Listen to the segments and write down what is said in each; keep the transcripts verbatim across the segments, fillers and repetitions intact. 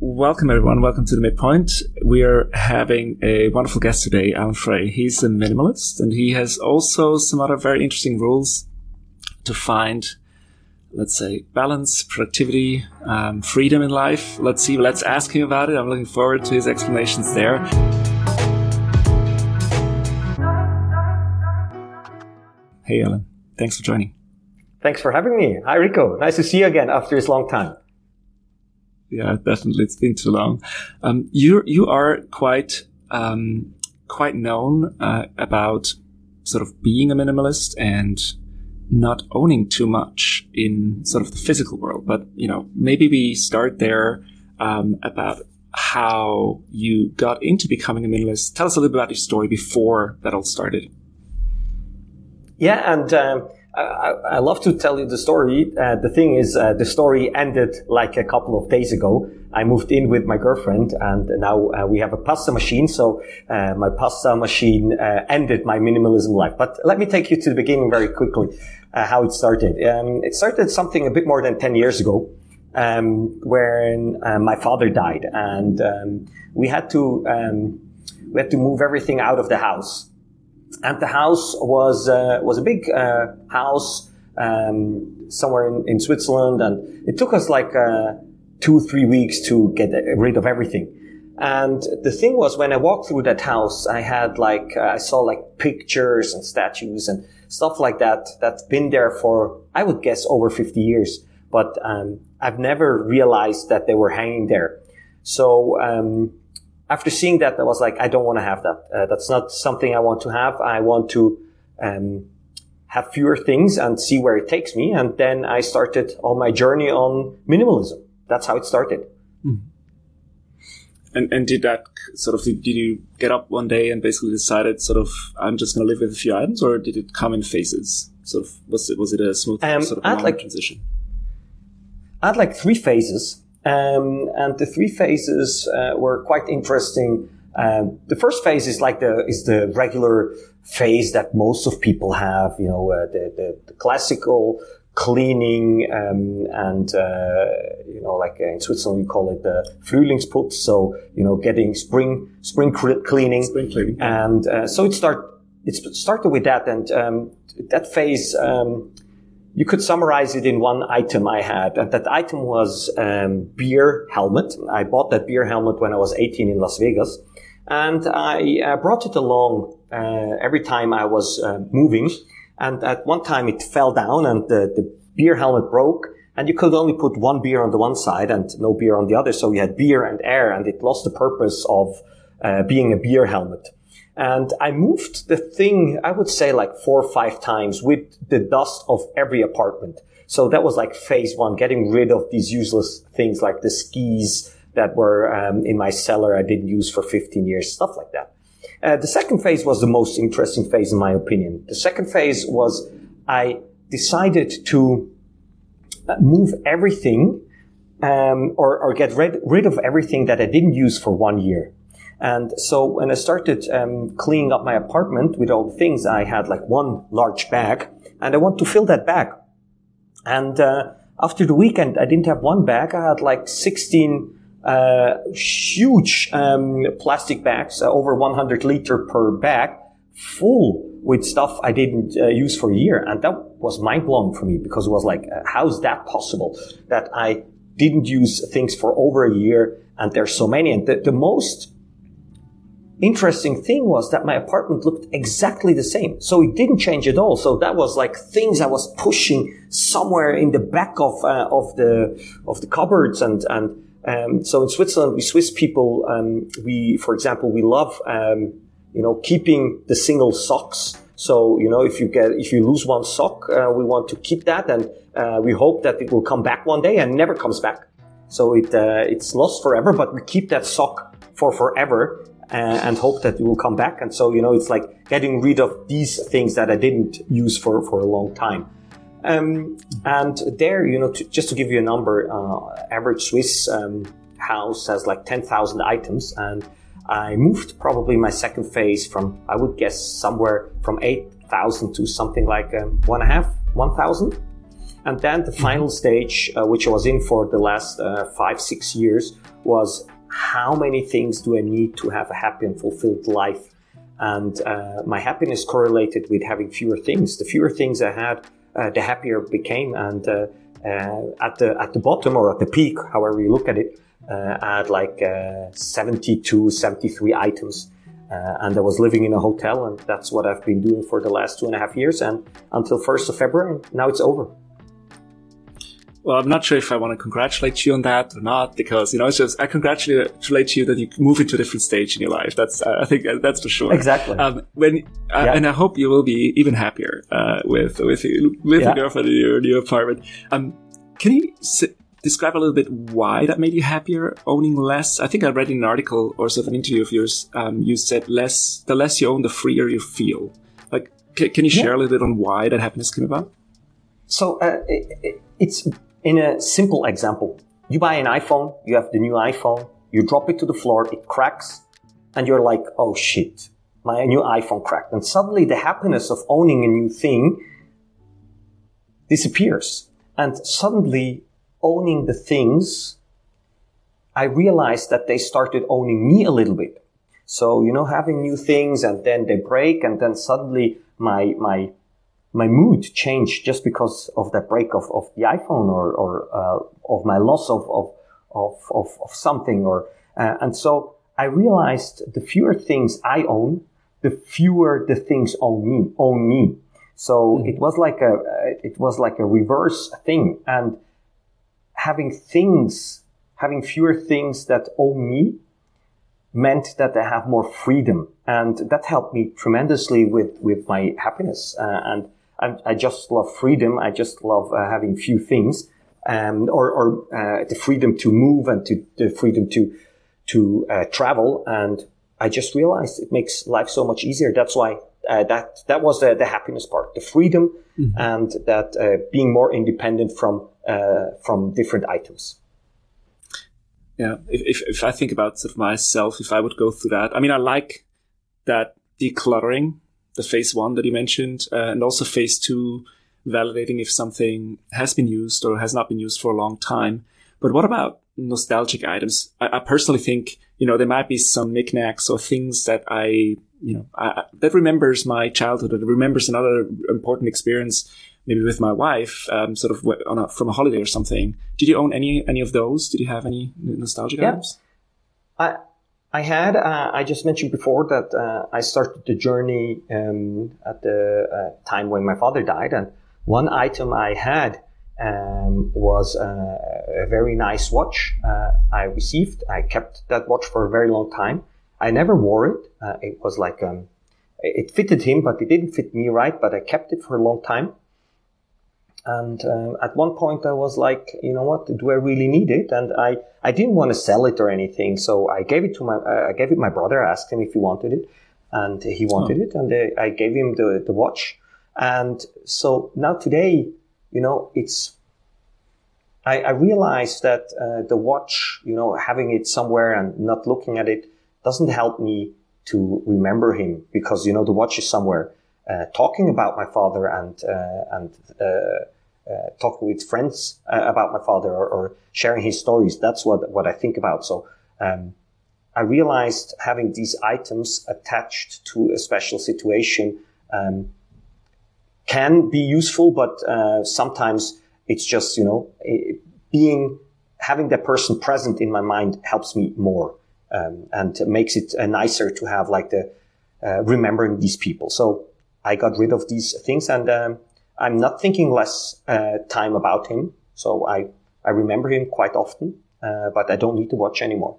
Welcome, everyone. Welcome to The Midpoint. We are having a wonderful guest today, Alan Frei. He's a minimalist, and he has also some other very interesting rules to find, let's say, balance, productivity, um, freedom in life. Let's see. Let's ask him about it. I'm looking forward to his explanations there. Hey, Alan. Thanks for joining. Thanks for having me. Hi, Rico. Nice to see you again after this long time. Yeah, definitely. It's been too long. Um, you, you are quite, um, quite known, uh, about sort of being a minimalist and not owning too much in sort of the physical world. But, you know, maybe we start there, um, about how you got into becoming a minimalist. Tell us a little bit about your story before that all started. Yeah. And, um, I, I love to tell you the story. Uh, the thing is, uh, the story ended like a couple of days ago. I moved in with my girlfriend, and now uh, we have a pasta machine. So uh, my pasta machine uh, ended my minimalism life. But let me take you to the beginning very quickly, uh, how it started. Um, it started something a bit more than ten years ago, um, when uh, my father died, and um, we had to um, we had to move everything out of the house. And the house was uh, was a big uh, house um, somewhere in, in Switzerland, and it took us like uh, two three weeks to get rid of everything. And the thing was, when I walked through that house, I had like uh, I saw like pictures and statues and stuff like that that's been there for, I would guess, over fifty years, but um, I've never realized that they were hanging there. So. Um, After seeing that, I was like, I don't want to have that. Uh, that's not something I want to have. I want to um, have fewer things and see where it takes me. And then I started on my journey on minimalism. That's how it started. Mm-hmm. And and did that sort of, did you get up one day and basically decided sort of, I'm just going to live with a few items, or did it come in phases? Sort of, was it was it a smooth um, sort of like, transition? I had like three phases. Um, and the three phases uh, were quite interesting. Uh, the first phase is like the is the regular phase that most of people have, you know, uh, the, the, the classical cleaning, um, and uh, you know, like in Switzerland we call it the Frühlingsputz. So you know, getting spring spring cleaning, spring cleaning, and uh, so it start it started with that, and um, that phase. Um, You could summarize it in one item I had. And that item was um beer helmet. I bought that beer helmet when I was eighteen in Las Vegas. And I uh, brought it along uh, every time I was uh, moving. And at one time it fell down and the, the beer helmet broke. And you could only put one beer on the one side and no beer on the other. So you had beer and air, and it lost the purpose of uh, being a beer helmet. And I moved the thing, I would say, like four or five times with the dust of every apartment. So that was like phase one, getting rid of these useless things like the skis that were um, in my cellar I didn't use for fifteen years, stuff like that. Uh, the second phase was the most interesting phase, in my opinion. The second phase was I decided to move everything um, or, or get rid, rid of everything that I didn't use for one year. And so when I started um, cleaning up my apartment with all the things, I had like one large bag, and I want to fill that bag. And uh, after the weekend, I didn't have one bag. I had like sixteen uh, huge um, plastic bags, uh, over one hundred liter per bag, full with stuff I didn't uh, use for a year. And that was mind-blowing for me, because it was like, uh, how is that possible that I didn't use things for over a year and there's so many? And the, the most interesting thing was that my apartment looked exactly the same. So it didn't change at all. So that was like things I was pushing somewhere in the back of, uh, of the, of the cupboards. And, and, um, so in Switzerland, we Swiss people, um, we, for example, we love, um, you know, keeping the single socks. So, you know, if you get, if you lose one sock, uh, we want to keep that. And, uh, we hope that it will come back one day, and never comes back. So it, uh, it's lost forever, but we keep that sock for forever. And hope that it will come back. And so, you know, it's like getting rid of these things that I didn't use for, for a long time. Um, and there, you know, to, just to give you a number, uh, average Swiss um, house has like ten thousand items. And I moved probably my second phase from, I would guess, somewhere from eight thousand to something like um, one and a half, one thousand. And then the final stage, uh, which I was in for the last uh, five, six years, was how many things do I need to have a happy and fulfilled life? And uh, my happiness correlated with having fewer things. The fewer things I had, uh, the happier I became. And uh, uh, at the at the bottom or at the peak, however you look at it, uh, I had like uh, seventy-two, seventy-three items. Uh, and I was living in a hotel, and that's what I've been doing for the last two and a half years and until first of February. Now it's over. Well, I'm not sure if I want to congratulate you on that or not, because, you know, it's just, I congratulate you that you move into a different stage in your life. That's, uh, I think that's for sure. Exactly. Um, when, uh, yeah. And I hope you will be even happier, uh, with, with, with yeah. your girlfriend in your new apartment. Um, can you s- describe a little bit why that made you happier, owning less? I think I read in an article or sort of an interview of yours, um, you said less, the less you own, the freer you feel. Like, c- can you share yeah. a little bit on why that happiness came about? So, uh, it, it's, in a simple example, you buy an iPhone, you have the new iPhone, you drop it to the floor, it cracks, and you're like, oh shit, my new iPhone cracked. And suddenly the happiness of owning a new thing disappears. And suddenly owning the things, I realized that they started owning me a little bit. So, you know, having new things and then they break and then suddenly my, my, My mood changed just because of that break of, of the iPhone or, or, uh, of my loss of, of, of, of, of something or, uh, and so I realized the fewer things I own, the fewer the things own me, own me. So mm-hmm. it was like a, it was like a reverse thing, and having things, having fewer things that own me meant that I have more freedom, and that helped me tremendously with, with my happiness, uh, and I just love freedom. I just love uh, having few things, um, or, or uh, the freedom to move and to the freedom to to uh, travel. And I just realized it makes life so much easier. That's why uh, that that was the, the happiness part, the freedom, mm-hmm. and that uh, being more independent from uh, from different items. Yeah, if, if if I think about sort of myself, if I would go through that, I mean, I like that decluttering, the phase one that you mentioned, uh, and also phase two, validating if something has been used or has not been used for a long time. But what about nostalgic items? I, I personally think, you know, there might be some knickknacks or things that I, you know, I, that remembers my childhood, or that remembers another important experience, maybe with my wife, um, sort of on a, from a holiday or something. Did you own any any of those? Did you have any nostalgic yeah. items? I I had. Uh, I just mentioned before that uh, I started the journey um, at the uh, time when my father died, and one item I had um, was uh, a very nice watch uh, I received. I kept that watch for a very long time. I never wore it. Uh, it was like um, it fitted him, but it didn't fit me right. But I kept it for a long time. And um, at one point I was like, you know what, do I really need it? And I, I didn't want to sell it or anything. So I gave it to my, uh, I gave it my brother, I asked him if he wanted it, and he wanted oh. it. And uh, I gave him the, the watch. And so now today, you know, it's, I, I realized that uh, the watch, you know, having it somewhere and not looking at it doesn't help me to remember him, because, you know, the watch is somewhere. Uh, talking about my father and uh, and uh, uh, talking with friends uh, about my father, or, or sharing his stories. That's what what I think about. So um, I realized having these items attached to a special situation um, can be useful, but uh, sometimes it's just, you know, it, being having that person present in my mind helps me more, um, and makes it uh, nicer to have like the uh, remembering these people. So I got rid of these things, and um, I'm not thinking less uh, time about him. So I, I remember him quite often, uh, but I don't need to watch anymore.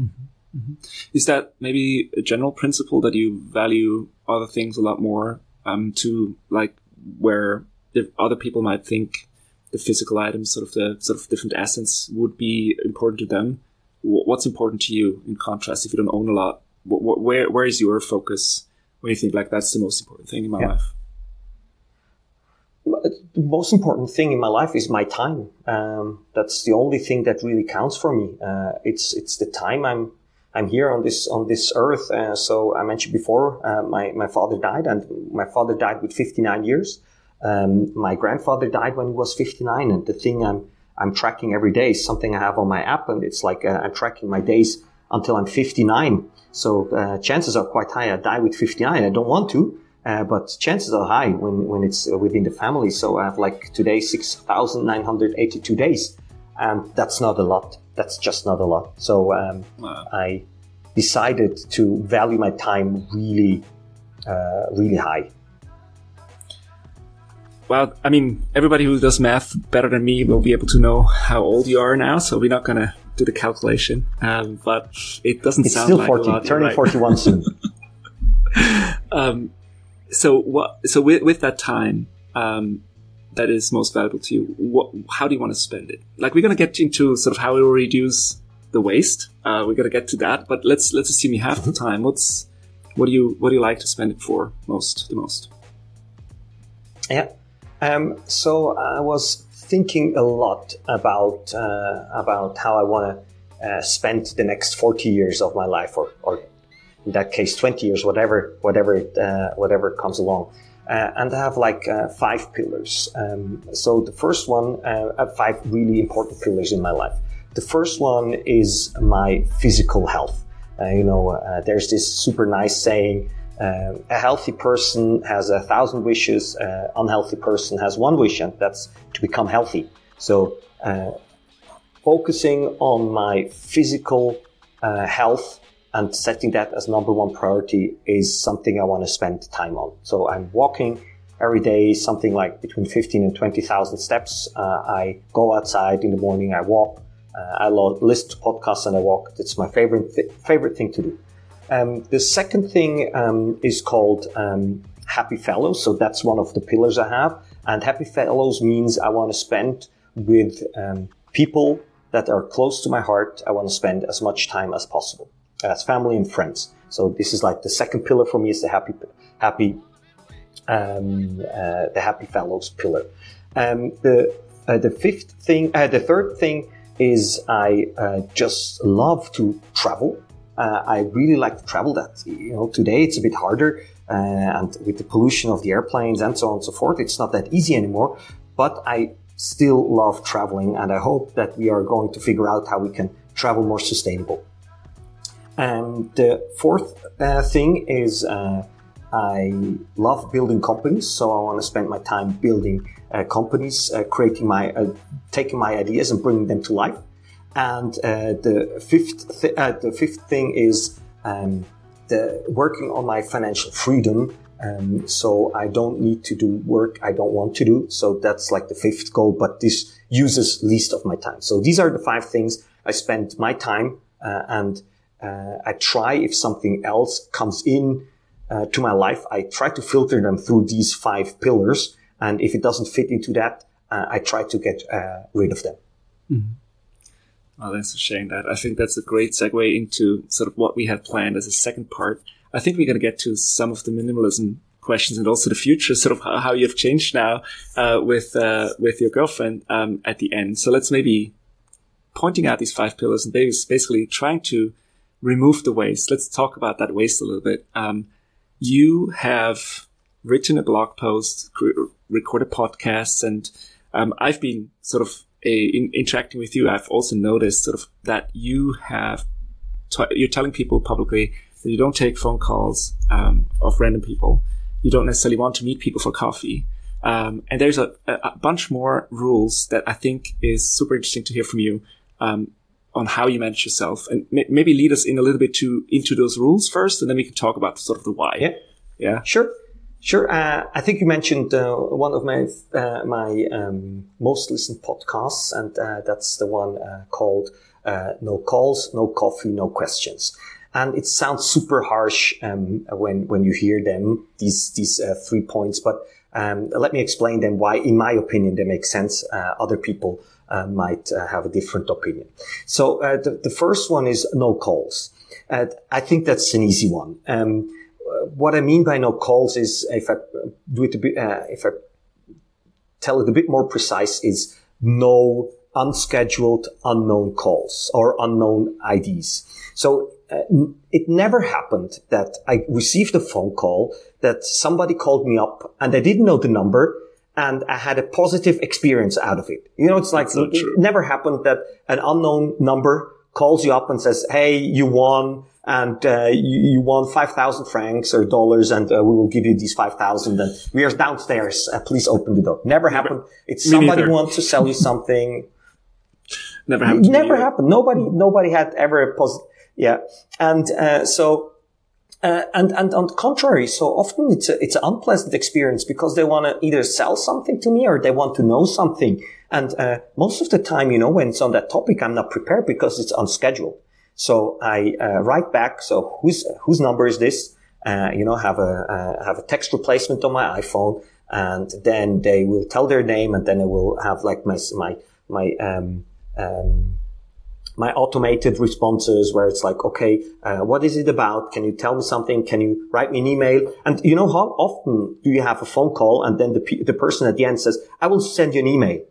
Mm-hmm. Mm-hmm. Is that maybe a general principle that you value other things a lot more, um, to like where if other people might think the physical items, sort of the sort of different assets would be important to them? What's important to you in contrast if you don't own a lot? Where, where is your focus? What do you think? Like, that's the most important thing in my yeah. life. The most important thing in my life is my time. Um, that's the only thing that really counts for me. Uh, it's it's the time I'm I'm here on this on this earth. Uh, so I mentioned before, uh, my my father died, and my father died with fifty-nine years. Um, my grandfather died when he was fifty-nine, and the thing I'm I'm tracking every day is something I have on my app, and it's like uh, I'm tracking my days until I'm fifty-nine. So uh, chances are quite high I die with fifty-nine. I don't want to, uh, but chances are high when when it's within the family. So I have like today six thousand nine hundred eighty-two days, and that's not a lot. That's just not a lot. So um, wow. I decided to value my time really, uh, really high. Well, I mean, everybody who does math better than me will be able to know how old you are now, so we're not going to do the calculation. Um, but it doesn't it's sound still like forty, a lot, turning right. forty-one soon. um, so what? So with, with that time um, that is most valuable to you, what, how do you want to spend it? Like, we're going to get into sort of how we reduce the waste. Uh, we're going to get to that, but let's let's assume you have mm-hmm. the time. What's what do you what do you like to spend it for most? The most. Yeah. Um, so I was thinking a lot about uh, about how I want to uh, spend the next forty years of my life, or, or in that case, twenty years, whatever whatever it, uh, whatever comes along. Uh, and I have like uh, five pillars. Um, so the first one, uh, I have five really important pillars in my life. The first one is my physical health. Uh, you know, uh, there's this super nice saying. Uh, a healthy person has a thousand wishes, uh, unhealthy person has one wish, and that's to become healthy. So uh, focusing on my physical uh, health and setting that as number one priority is something I want to spend time on. So I'm walking every day, something like between fifteen and twenty thousand steps. Uh, I go outside in the morning, I walk, uh, I lo- listen to podcasts and I walk. That's my favorite th- favorite thing to do. Um, the second thing um, is called um, Happy Fellows. So that's one of the pillars I have. And Happy Fellows means I want to spend with um, people that are close to my heart. I want to spend as much time as possible. That's family and friends. So this is like the second pillar for me, is the happy, happy, um, uh, the Happy Fellows pillar. Um, the uh, the fifth thing, uh, the third thing is I uh, just love to travel. Uh, I really like to travel. That, you know, today it's a bit harder, uh, and with the pollution of the airplanes and so on and so forth, it's not that easy anymore. But I still love traveling, and I hope that we are going to figure out how we can travel more sustainable. And the fourth uh, thing is uh, I love building companies, so I want to spend my time building uh, companies, uh, creating my, uh, taking my ideas and bringing them to life. And uh, the fifth, th- uh, the fifth thing is um, the working on my financial freedom. Um, so I don't need to do work I don't want to do. So that's like the fifth goal. But this uses least of my time. So these are the five things I spend my time, uh, and uh, I try, if something else comes in uh, to my life, I try to filter them through these five pillars. And if it doesn't fit into that, uh, I try to get uh, rid of them. Mm-hmm. Oh, that's a shame. That I think that's a great segue into sort of what we had planned as a second part. I think we're going to get to some of the minimalism questions and also the future, sort of how, how you've changed now uh, with uh, with your girlfriend um, at the end. So let's maybe pointing out these five pillars and basically trying to remove the waste. Let's talk about that waste a little bit. Um, you have written a blog post, recorded podcasts, and um, I've been sort of A, in interacting with you, I've also noticed sort of that you have, t- you're telling people publicly that you don't take phone calls, um, of random people. You don't necessarily want to meet people for coffee. Um, and there's a, a bunch more rules that I think is super interesting to hear from you, um, on how you manage yourself, and m- maybe lead us in a little bit to, into those rules first, and then we can talk about sort of the why. Yeah. Yeah. Sure. Sure. Uh, I think you mentioned uh, one of my uh, my um, most listened podcasts, and uh, that's the one uh, called uh, No Calls, No Coffee, No Questions. And it sounds super harsh um, when when you hear them, these these uh, three points. But um, let me explain them why, in my opinion, they make sense. Uh, other people uh, might uh, have a different opinion. So uh, the, the first one is no calls. Uh, I think that's an easy one. Um, What I mean by no calls is, if I do it a bit, uh, if I tell it a bit more precise, is no unscheduled unknown calls or unknown I Ds. So uh, it never happened that I received a phone call that somebody called me up and I didn't know the number, and I had a positive experience out of it. You know, it's like, it true. never happened that an unknown number calls you up and says, hey, you won, and uh, you, you won five thousand francs or dollars, and uh, we will give you these five thousand, and we are downstairs. Uh, please open the door. Never happened. It's somebody wants to sell you something. Never happened. Never happened. Nobody, nobody had ever a positive. Yeah. And, uh, so, uh, and, and on the contrary, so often it's a, it's an unpleasant experience because they want to either sell something to me or they want to know something. And, uh, most of the time, you know, when it's on that topic, I'm not prepared because it's unscheduled. So I, uh, write back. So whose, whose number is this? Uh, you know, have a, uh, have a text replacement on my iPhone, and then they will tell their name, and then I will have like my, my, my, um, um, my automated responses where it's like, okay, uh, what is it about? Can you tell me something? Can you write me an email? And you know, how often do you have a phone call and then the p- the person at the end says, I will send you an email.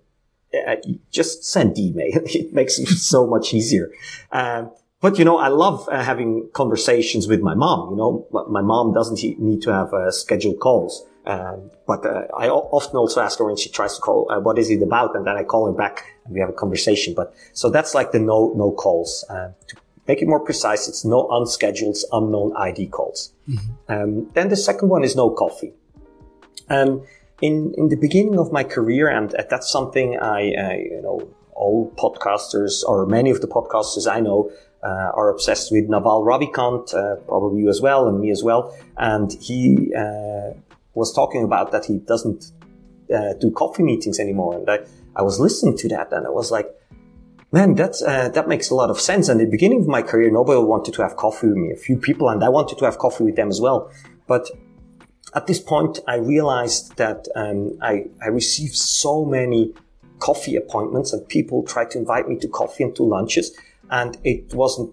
Uh, just send email. It makes it so much easier. Um, but you know, I love uh, having conversations with my mom. You know, my mom doesn't need to have uh, scheduled calls. Um, but uh, I often also ask her when she tries to call, uh, what is it about? And then I call her back and we have a conversation. But so that's like the no, no calls. Uh, to make it more precise, it's no unscheduled, unknown I D calls. Mm-hmm. Um, then the second one is no coffee. Um, in, in the beginning of my career, and that's something I, uh, you know, all podcasters or many of the podcasters I know, Uh, are obsessed with Naval Ravikant, uh, probably you as well and me as well. And he, uh, was talking about that he doesn't, uh, do coffee meetings anymore. And I, I was listening to that and I was like, man, that's, uh, that makes a lot of sense. And at the beginning of my career, nobody wanted to have coffee with me, a few people, and I wanted to have coffee with them as well. But at this point, I realized that, um, I, I received so many coffee appointments and people tried to invite me to coffee and to lunches. And it wasn't,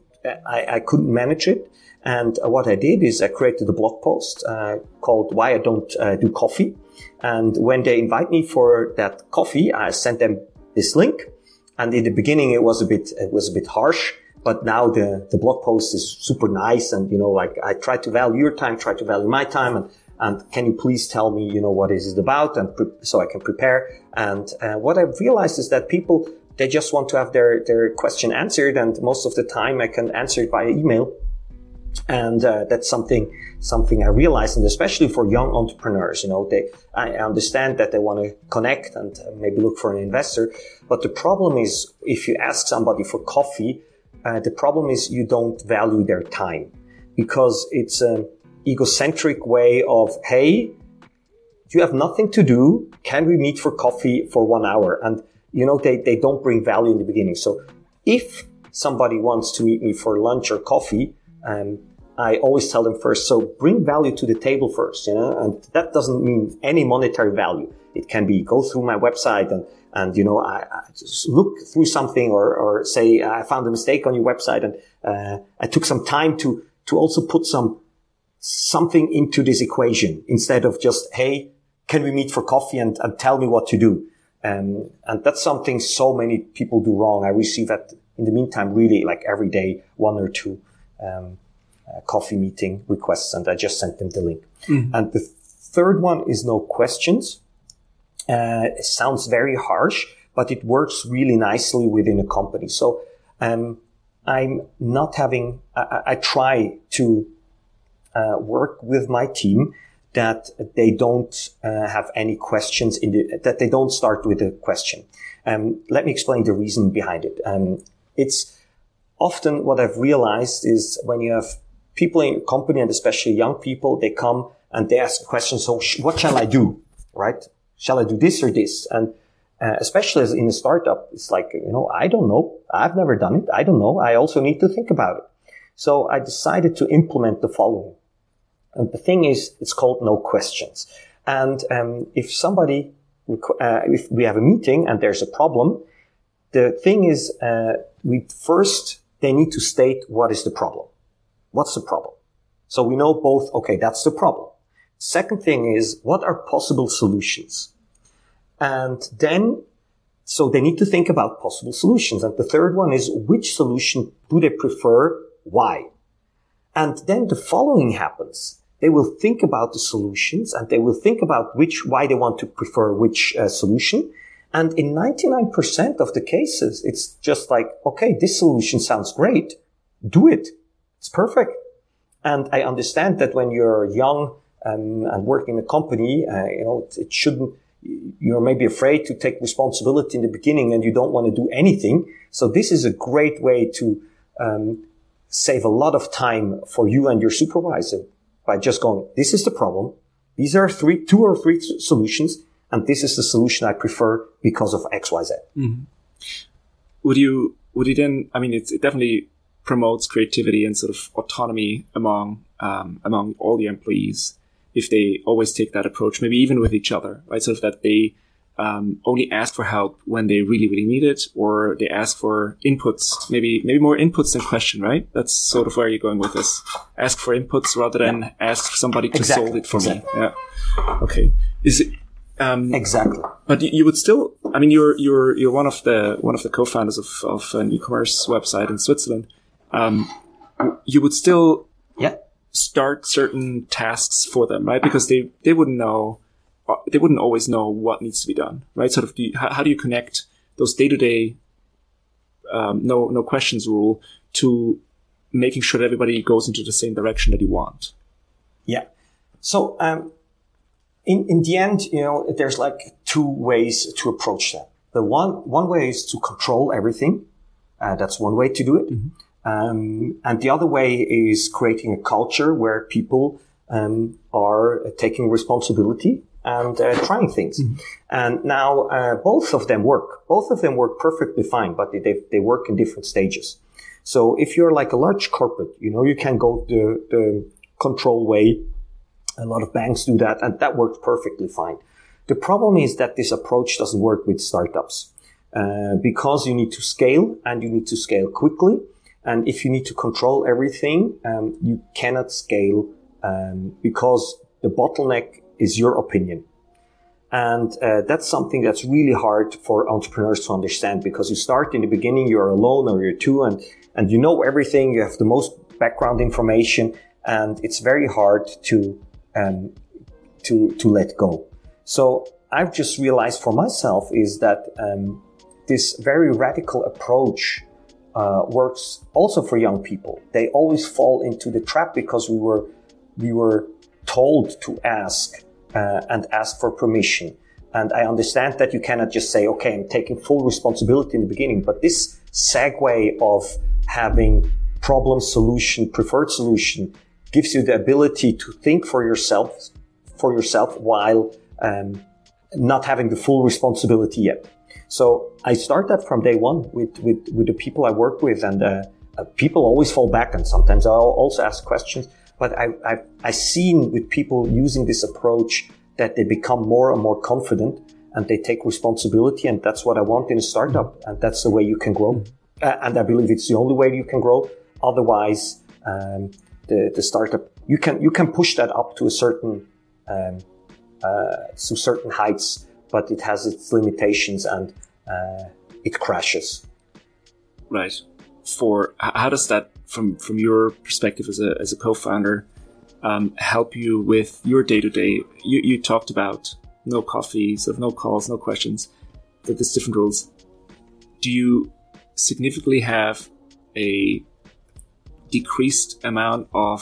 I, I couldn't manage it. And what I did is I created a blog post uh, called Why I Don't uh, Do Coffee. And when they invite me for that coffee, I sent them this link. And in the beginning, it was a bit, it was a bit harsh. But now the, the blog post is super nice. And, you know, like I try to value your time, try to value my time. And, and can you please tell me, you know, what is it about? And pre- so I can prepare. And uh, what I realized is that people, they just want to have their, their question answered, and most of the time I can answer it via email. And, uh, that's something, something I realized, and especially for young entrepreneurs, you know, they, I understand that they want to connect and maybe look for an investor. But the problem is, if you ask somebody for coffee, uh, the problem is you don't value their time, because it's an egocentric way of, hey, you have nothing to do. Can we meet for coffee for one hour? And, you know, they, they don't bring value in the beginning. So if somebody wants to meet me for lunch or coffee, um, I always tell them first, so bring value to the table first, you know, and that doesn't mean any monetary value. It can be go through my website and, and, you know, I, I just look through something or, or say, I found a mistake on your website and, uh, I took some time to, to also put some, something into this equation instead of just, hey, can we meet for coffee and, and tell me what to do? Um, and that's something so many people do wrong. I receive that in the meantime, really like every day, one or two, um, uh, coffee meeting requests. And I just sent them the link. Mm-hmm. And the third one is no questions. Uh, it sounds very harsh, but it works really nicely within a company. So, um, I'm not having, I, I try to, uh, work with my team that they don't uh, have any questions in the, that they don't start with a question. Um, let me explain the reason behind it. Um, it's often what I've realized is when you have people in your company, and especially young people, they come and they ask questions. So sh- what shall I do? Right? Shall I do this or this? And uh, especially as in a startup, it's like, you know, I don't know. I've never done it. I don't know. I also need to think about it. So I decided to implement the following. And the thing is, it's called no questions. And um, if somebody, requ- uh, if we have a meeting and there's a problem, the thing is, uh, we first, they need to state what is the problem. What's the problem? So we know both, okay, that's the problem. Second thing is, what are possible solutions? And then, so they need to think about possible solutions. And the third one is, which solution do they prefer? Why? And then the following happens. they will think about the solutions and they will think about which, why they want to prefer which uh, solution. And in ninety-nine percent of the cases, it's just like, okay, this solution sounds great. Do it. It's perfect. And I understand that when you're young um, and working in a company, uh, you know, it, it shouldn't, you're maybe afraid to take responsibility in the beginning and you don't want to do anything. So this is a great way to um, save a lot of time for you and your supervisor by just going, this is the problem. These are three, two or three solutions. And this is the solution I prefer because of X, Y, Z. Mm-hmm. Would you, would you then, I mean, it's, it definitely promotes creativity and sort of autonomy among, um, among all the employees if they always take that approach, maybe even with each other, right? Sort of that they, um, only ask for help when they really, really need it, or they ask for inputs, maybe, maybe more inputs than question, right? That's sort of where you're going with this. Ask for inputs rather than yeah. ask somebody to exactly. solve it for exactly. me. Yeah. Okay. Is it, Um, exactly. But you would still, I mean, you're, you're, you're one of the, one of the co-founders of, of an e-commerce website in Switzerland. Um, you would still yeah. start certain tasks for them, right? Because they, they wouldn't know, they wouldn't always know what needs to be done, right? Sort of, do you, how, how do you connect those day-to-day, um, no, no questions rule to making sure that everybody goes into the same direction that you want? Yeah. So, um, In, in the end, you know, there's like two ways to approach that. The one, one way is to control everything. Uh, that's one way to do it. Mm-hmm. Um, and the other way is creating a culture where people, um, are taking responsibility and uh, trying things. Mm-hmm. And now, uh, both of them work. Both of them work perfectly fine, but they, they work in different stages. So if you're like a large corporate, you know, you can go the, the control way. A lot of banks do that, and that works perfectly fine. The problem is that this approach doesn't work with startups uh, because you need to scale, and you need to scale quickly. And if you need to control everything, um, you cannot scale um, because the bottleneck is your opinion. And uh, that's something that's really hard for entrepreneurs to understand, because you start in the beginning, you're alone or you're two, and, and you know everything, you have the most background information, and it's very hard to... Um, to to let go. So I've just realized for myself is that um, this very radical approach uh, works also for young people. They always fall into the trap because we were we were told to ask uh, and ask for permission. And I understand that you cannot just say, okay, I'm taking full responsibility in the beginning, but this segue of having problem solution, preferred solution, gives you the ability to think for yourself, for yourself while um, not having the full responsibility yet. So I start that from day one with with, with the people I work with, and uh, uh, people always fall back, and sometimes I also ask questions. But I I've, I've seen with people using this approach that they become more and more confident, and they take responsibility, and that's what I want in a startup, and that's the way you can grow. Mm-hmm. Uh, and I believe it's the only way you can grow. Otherwise. Um, The, the startup, you can you can push that up to a certain um, uh, to certain heights, but it has its limitations and uh, it crashes. Right. For how does that, from from your perspective as a as a co-founder, um, help you with your day to day? You you talked about no coffee, sort of no calls, no questions, that there's different rules. Do you significantly have a decreased amount of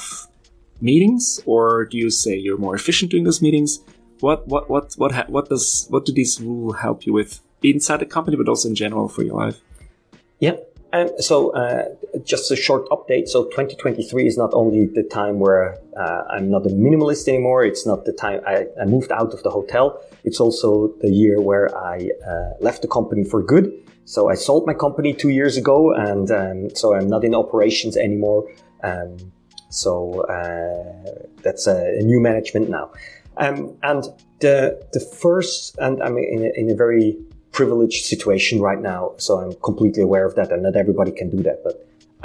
meetings, or do you say you're more efficient doing those meetings? What what what what ha- what does what do these rules help you with inside the company, but also in general for your life? Yeah, and so uh, just a short update. So twenty twenty-three is not only the time where uh, I'm not a minimalist anymore. It's not the time I, I moved out of the hotel. It's also the year where I uh, left the company for good. So I sold my company two years ago, and um, so I'm not in operations anymore. Um, so uh, that's a, a new management now. Um, and the the first, and I'm in a, in a very privileged situation right now, so I'm completely aware of that, and not everybody can do that, but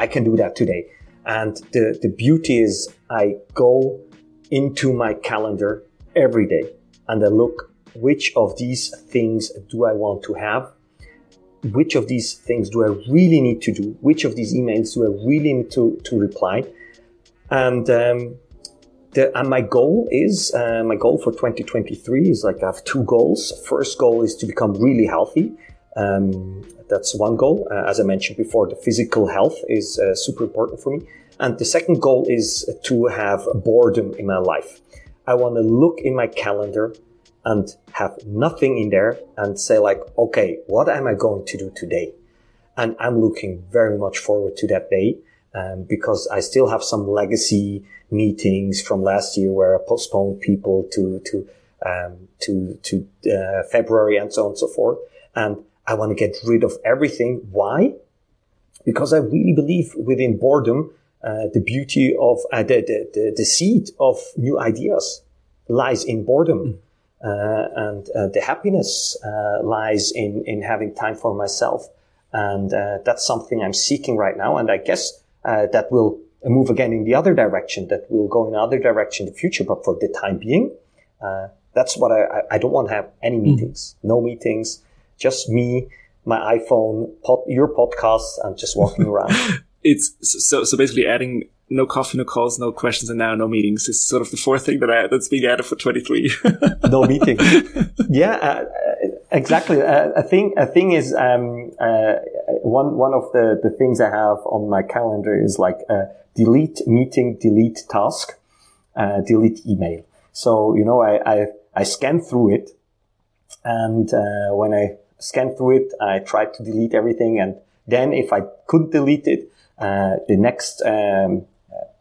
I can do that today. And the, the beauty is I go into my calendar every day, and I look which of these things do I want to have. Which of these things do I really need to do? Which of these emails do I really need to, to reply? And um, The, and my goal is, uh, my goal for twenty twenty-three is like I have two goals. First goal is to become really healthy. Um, that's one goal. Uh, as I mentioned before, the physical health is uh, super important for me. And the second goal is to have boredom in my life. I want to look in my calendar and have nothing in there and say like, okay, what am I going to do today? And I'm looking very much forward to that day. Um, because I still have some legacy meetings from last year where I postponed people to, to, um, to, to, uh, February and so on and so forth. And I want to get rid of everything. Why? Because I really believe within boredom, uh, the beauty of, uh, the, the, the, the seed of new ideas lies in boredom. Mm. Uh, and, uh, the happiness, uh, lies in, in having time for myself. And, uh, that's something I'm seeking right now. And I guess, Uh, that will move again in the other direction, that will go in the other direction in the future. But for the time being, uh, that's what I, I don't want to have any meetings, mm. no meetings, just me, my iPhone, pod, your podcast, and just walking around. It's so, so basically adding no coffee, no calls, no questions, and now no meetings is sort of the fourth thing that I, that's being added for twenty-three. No meeting. Yeah, uh, exactly. Uh, a thing, a thing is, um, uh, One one of the, the things I have on my calendar is like uh, delete meeting, delete task, uh, delete email. So, you know, I, I, I scan through it. And uh, when I scan through it, I try to delete everything. And then if I could delete it, uh, the next um,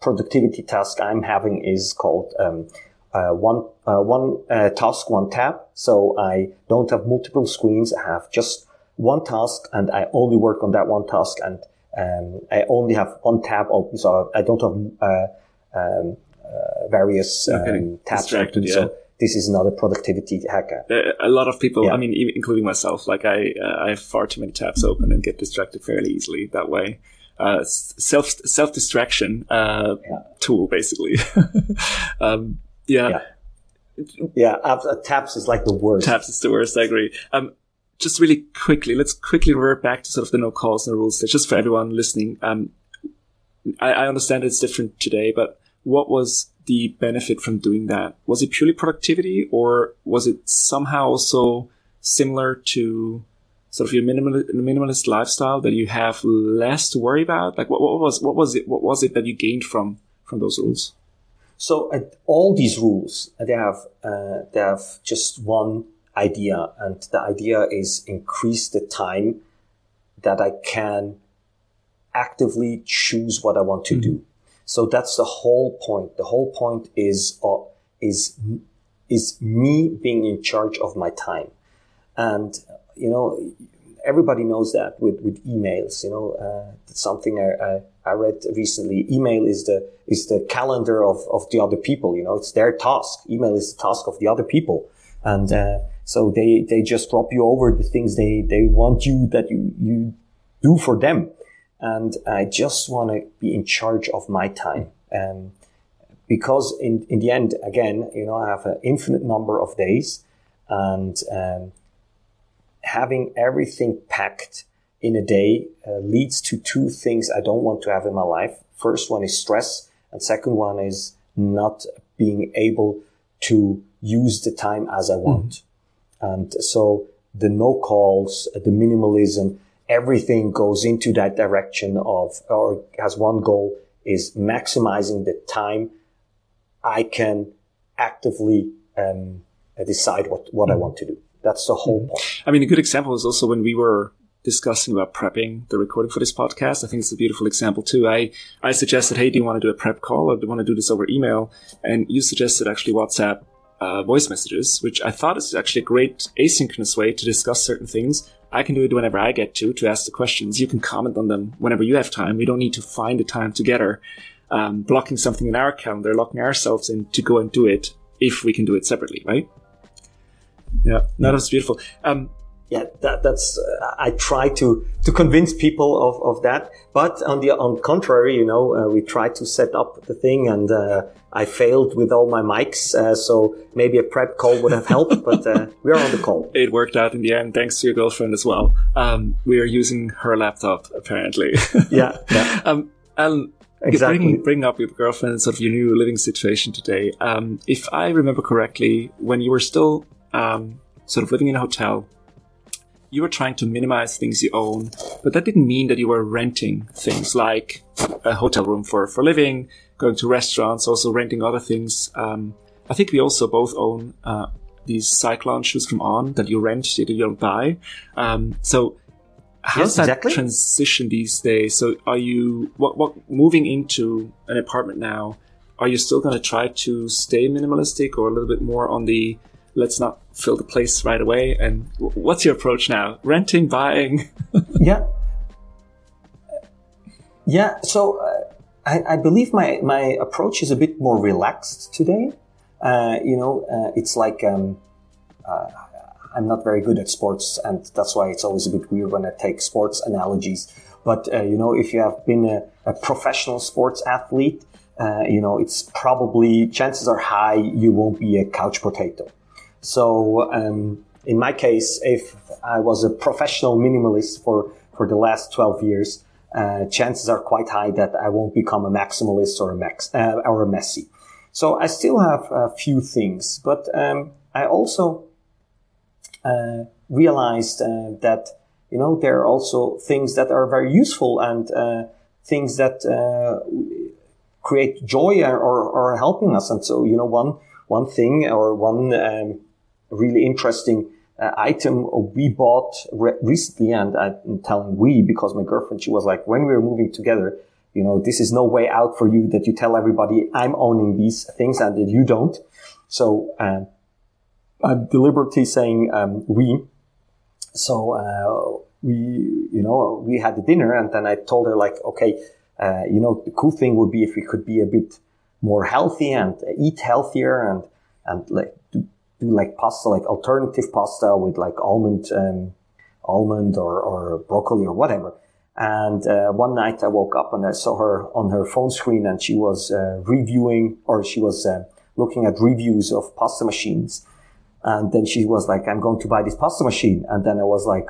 productivity task I'm having is called um, uh, one, uh, one uh, task, one tab. So I don't have multiple screens. I have just one task, and I only work on that one task, and um, I only have one tab open, so I don't have uh, um, uh, various um, tabs open. Yeah. So this is not a productivity hacker. Uh, a lot of people, yeah. I mean, including myself, like I, uh, I have far too many tabs open and get distracted fairly easily that way. Uh, self self distraction uh, yeah. tool, basically. um, yeah, yeah, yeah uh, tabs is like the worst. Tabs is the worst. I agree. Um, Just really quickly, let's quickly revert back to sort of the no calls, no rules. Just for everyone listening, um, I, I understand it's different today, but what was the benefit from doing that? Was it purely productivity, or was it somehow also similar to sort of your minimal, minimalist lifestyle that you have less to worry about? Like, what, what was what was it? What was it that you gained from from those rules? So uh, all these rules, they have uh, they have just one idea, and the idea is increase the time that I can actively choose what I want to mm-hmm. do. So that's the whole point. The whole point is uh, is is me being in charge of my time. And you know, everybody knows that with, with emails. You know, uh, that's something I, I I read recently. Email is the is the calendar of of the other people. You know, it's their task. Email is the task of the other people, and. Uh, So they, they just drop you over the things they, they want you that you, you do for them. And I just want to be in charge of my time. Um, because in, in the end, again, you know, I have an infinite number of days, and um, having everything packed in a day uh, leads to two things I don't want to have in my life. First one is stress, and second one is not being able to use the time as I want. Mm-hmm. And so the no calls, the minimalism, everything goes into that direction of, or has one goal, is maximizing the time I can actively um, decide what, what mm-hmm. I want to do. That's the whole mm-hmm. point. I mean, a good example is also when we were discussing about prepping the recording for this podcast. I think it's a beautiful example too. I, I suggested, hey, do you want to do a prep call, or do you want to do this over email? And you suggested actually WhatsApp. Uh, voice messages, which I thought is actually a great asynchronous way to discuss certain things. I can do it whenever I get to, to ask the questions. You can comment on them whenever you have time. We don't need to find the time together, um, blocking something in our calendar, locking ourselves in to go and do it if we can do it separately, right? Yeah, no, that's beautiful. Um, yeah, that, that's, uh, I try to, to convince people of, of that. But on the, on contrary, you know, uh, we tried to set up the thing, and, uh, I failed with all my mics, uh, so maybe a prep call would have helped, but uh, we are on the call. It worked out in the end, thanks to your girlfriend as well. Um, we are using her laptop, apparently. yeah. yeah. Um, Alan, Exactly. You bring, bring up your girlfriend, sort of your new living situation today. Um, if I remember correctly, when you were still um, sort of living in a hotel, you were trying to minimize things you own, but that didn't mean that you were renting things like a hotel room for, for living, going to restaurants, also renting other things. Um, I think we also both own uh, these Cyclone shoes from On that you rent, that you don't buy. Um, so how's yes, that exactly. transition these days? So are you, what, what moving into an apartment now, are you still going to try to stay minimalistic or a little bit more on the, let's not fill the place right away? And what's your approach now? Renting, buying? yeah. Yeah. So uh, I, I believe my, my approach is a bit more relaxed today. Uh, you know, uh, it's like, um, uh, I'm not very good at sports, and that's why it's always a bit weird when I take sports analogies. But, uh, you know, if you have been a, a professional sports athlete, uh, you know, it's probably, chances are high you won't be a couch potato. So, um, in my case, if I was a professional minimalist for, for the last twelve years, uh, chances are quite high that I won't become a maximalist or a max, uh, or a messy. So I still have a few things, but, um, I also, uh, realized, uh, that, you know, there are also things that are very useful and, uh, things that, uh, create joy or, or are helping us. And so, you know, one, one thing or one, um, really interesting uh, item we bought re- recently, and I'm telling we because my girlfriend, she was like, when we were moving together, you know, this is no way out for you that you tell everybody I'm owning these things and that you don't. So um, I'm deliberately saying um, we. So uh, we, you know, we had the dinner, and then I told her like, okay, uh, you know, the cool thing would be if we could be a bit more healthy and eat healthier and and like do, do like pasta, like alternative pasta with like almond, um, almond or, or broccoli or whatever. And uh, one night I woke up and I saw her on her phone screen, and she was uh, reviewing or she was uh, looking at reviews of pasta machines. And then she was like, I'm going to buy this pasta machine. And then I was like,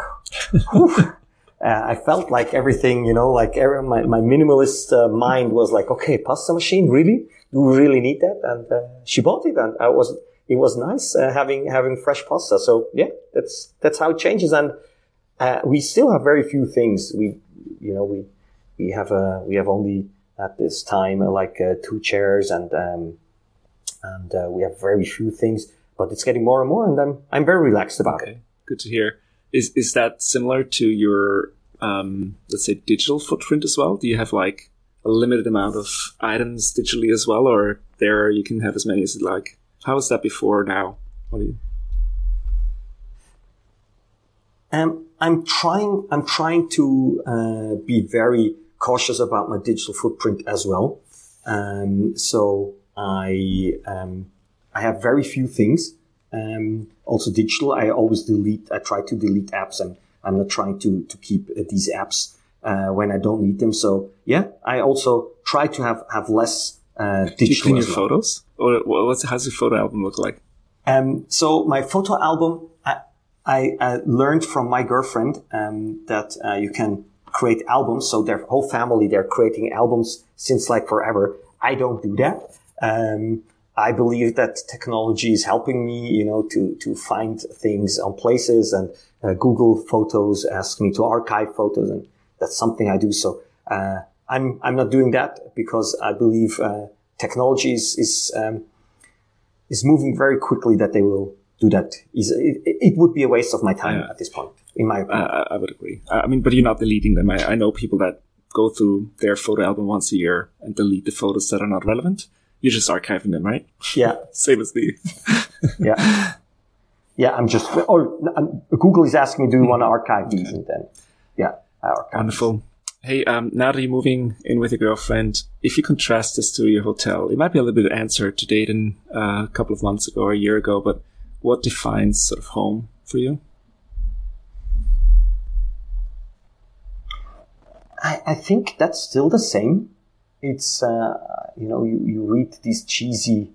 uh, I felt like everything, you know, like every, my, my minimalist uh, mind was like, okay, pasta machine, really? Do we really need that? And uh, she bought it, and I was, it was nice uh, having, having fresh pasta. So yeah, that's, that's how it changes. And uh, we still have very few things. We, you know, we, we have, uh, we have only at this time, uh, like, uh, two chairs and, um, and, uh, we have very few things, but it's getting more and more. And I'm, I'm very relaxed about okay. it. Good to hear. Is, is that similar to your, um, let's say digital footprint as well? Do you have like a limited amount of items digitally as well, or there you can have as many as you like? How was that before now? What do you? Um, I'm trying, I'm trying to, uh, be very cautious about my digital footprint as well. Um, so I, um, I have very few things. Um, also digital. I always delete, I try to delete apps. I'm, I'm not trying to, to keep uh, these apps, uh, when I don't need them. So yeah, I also try to have, have less, uh, digital. Do you clean your well. photos? Or what's, how's your photo album look like? Um, so my photo album, I uh, learned from my girlfriend um, that uh, you can create albums. So their whole family, they're creating albums since like forever. I don't do that. Um, I believe that technology is helping me, you know, to, to find things on places, and uh, Google Photos asks me to archive photos, and that's something I do. So uh, I'm I'm not doing that because I believe uh, technology is is, um, is moving very quickly, that they will do that. It, it would be a waste of my time yeah. at this point, in my opinion. Uh, I would agree. I mean, but you're not deleting them. I, I know people that go through their photo album once a year and delete the photos that are not relevant. You're just archiving them, right? Yeah. Same as me. yeah. Yeah, I'm just... Or I'm, Google is asking me, do you want to archive these? And then, yeah, I archive. Wonderful. Hey, um, now that you're moving in with your girlfriend, if you contrast this to your hotel, it might be a little bit answered to date than uh, a couple of months ago or a year ago, but what defines sort of home for you? I, I think that's still the same. It's, uh, you know, you, you read these cheesy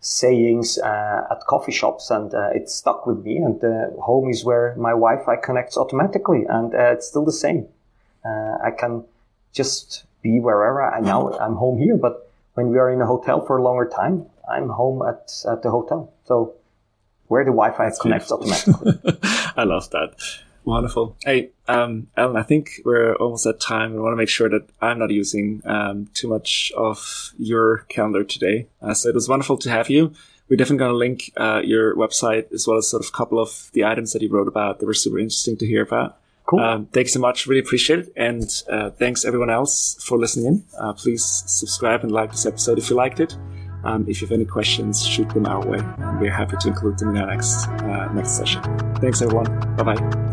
sayings uh, at coffee shops, and uh, it stuck with me. And uh, home is where my Wi-Fi connects automatically, and uh, it's still the same. Uh, I can just, be wherever. I now I'm home here, but when we are in a hotel for a longer time, I'm home at, at the hotel. So where the Wi-Fi That's connects beautiful. Automatically. I love that. Wonderful. Hey, um, Alan, I think we're almost at time. I want to make sure that I'm not using um, too much of your calendar today. Uh, so it was wonderful to have you. We're definitely going to link uh, your website as well as sort of a couple of the items that you wrote about that were super interesting to hear about. Cool. Um, thanks so much. Really appreciate it. And uh, thanks everyone else for listening in. Uh, please subscribe and like this episode if you liked it. Um, if you have any questions, shoot them our way. We're happy to include them in our next, uh, next session. Thanks everyone. Bye-bye.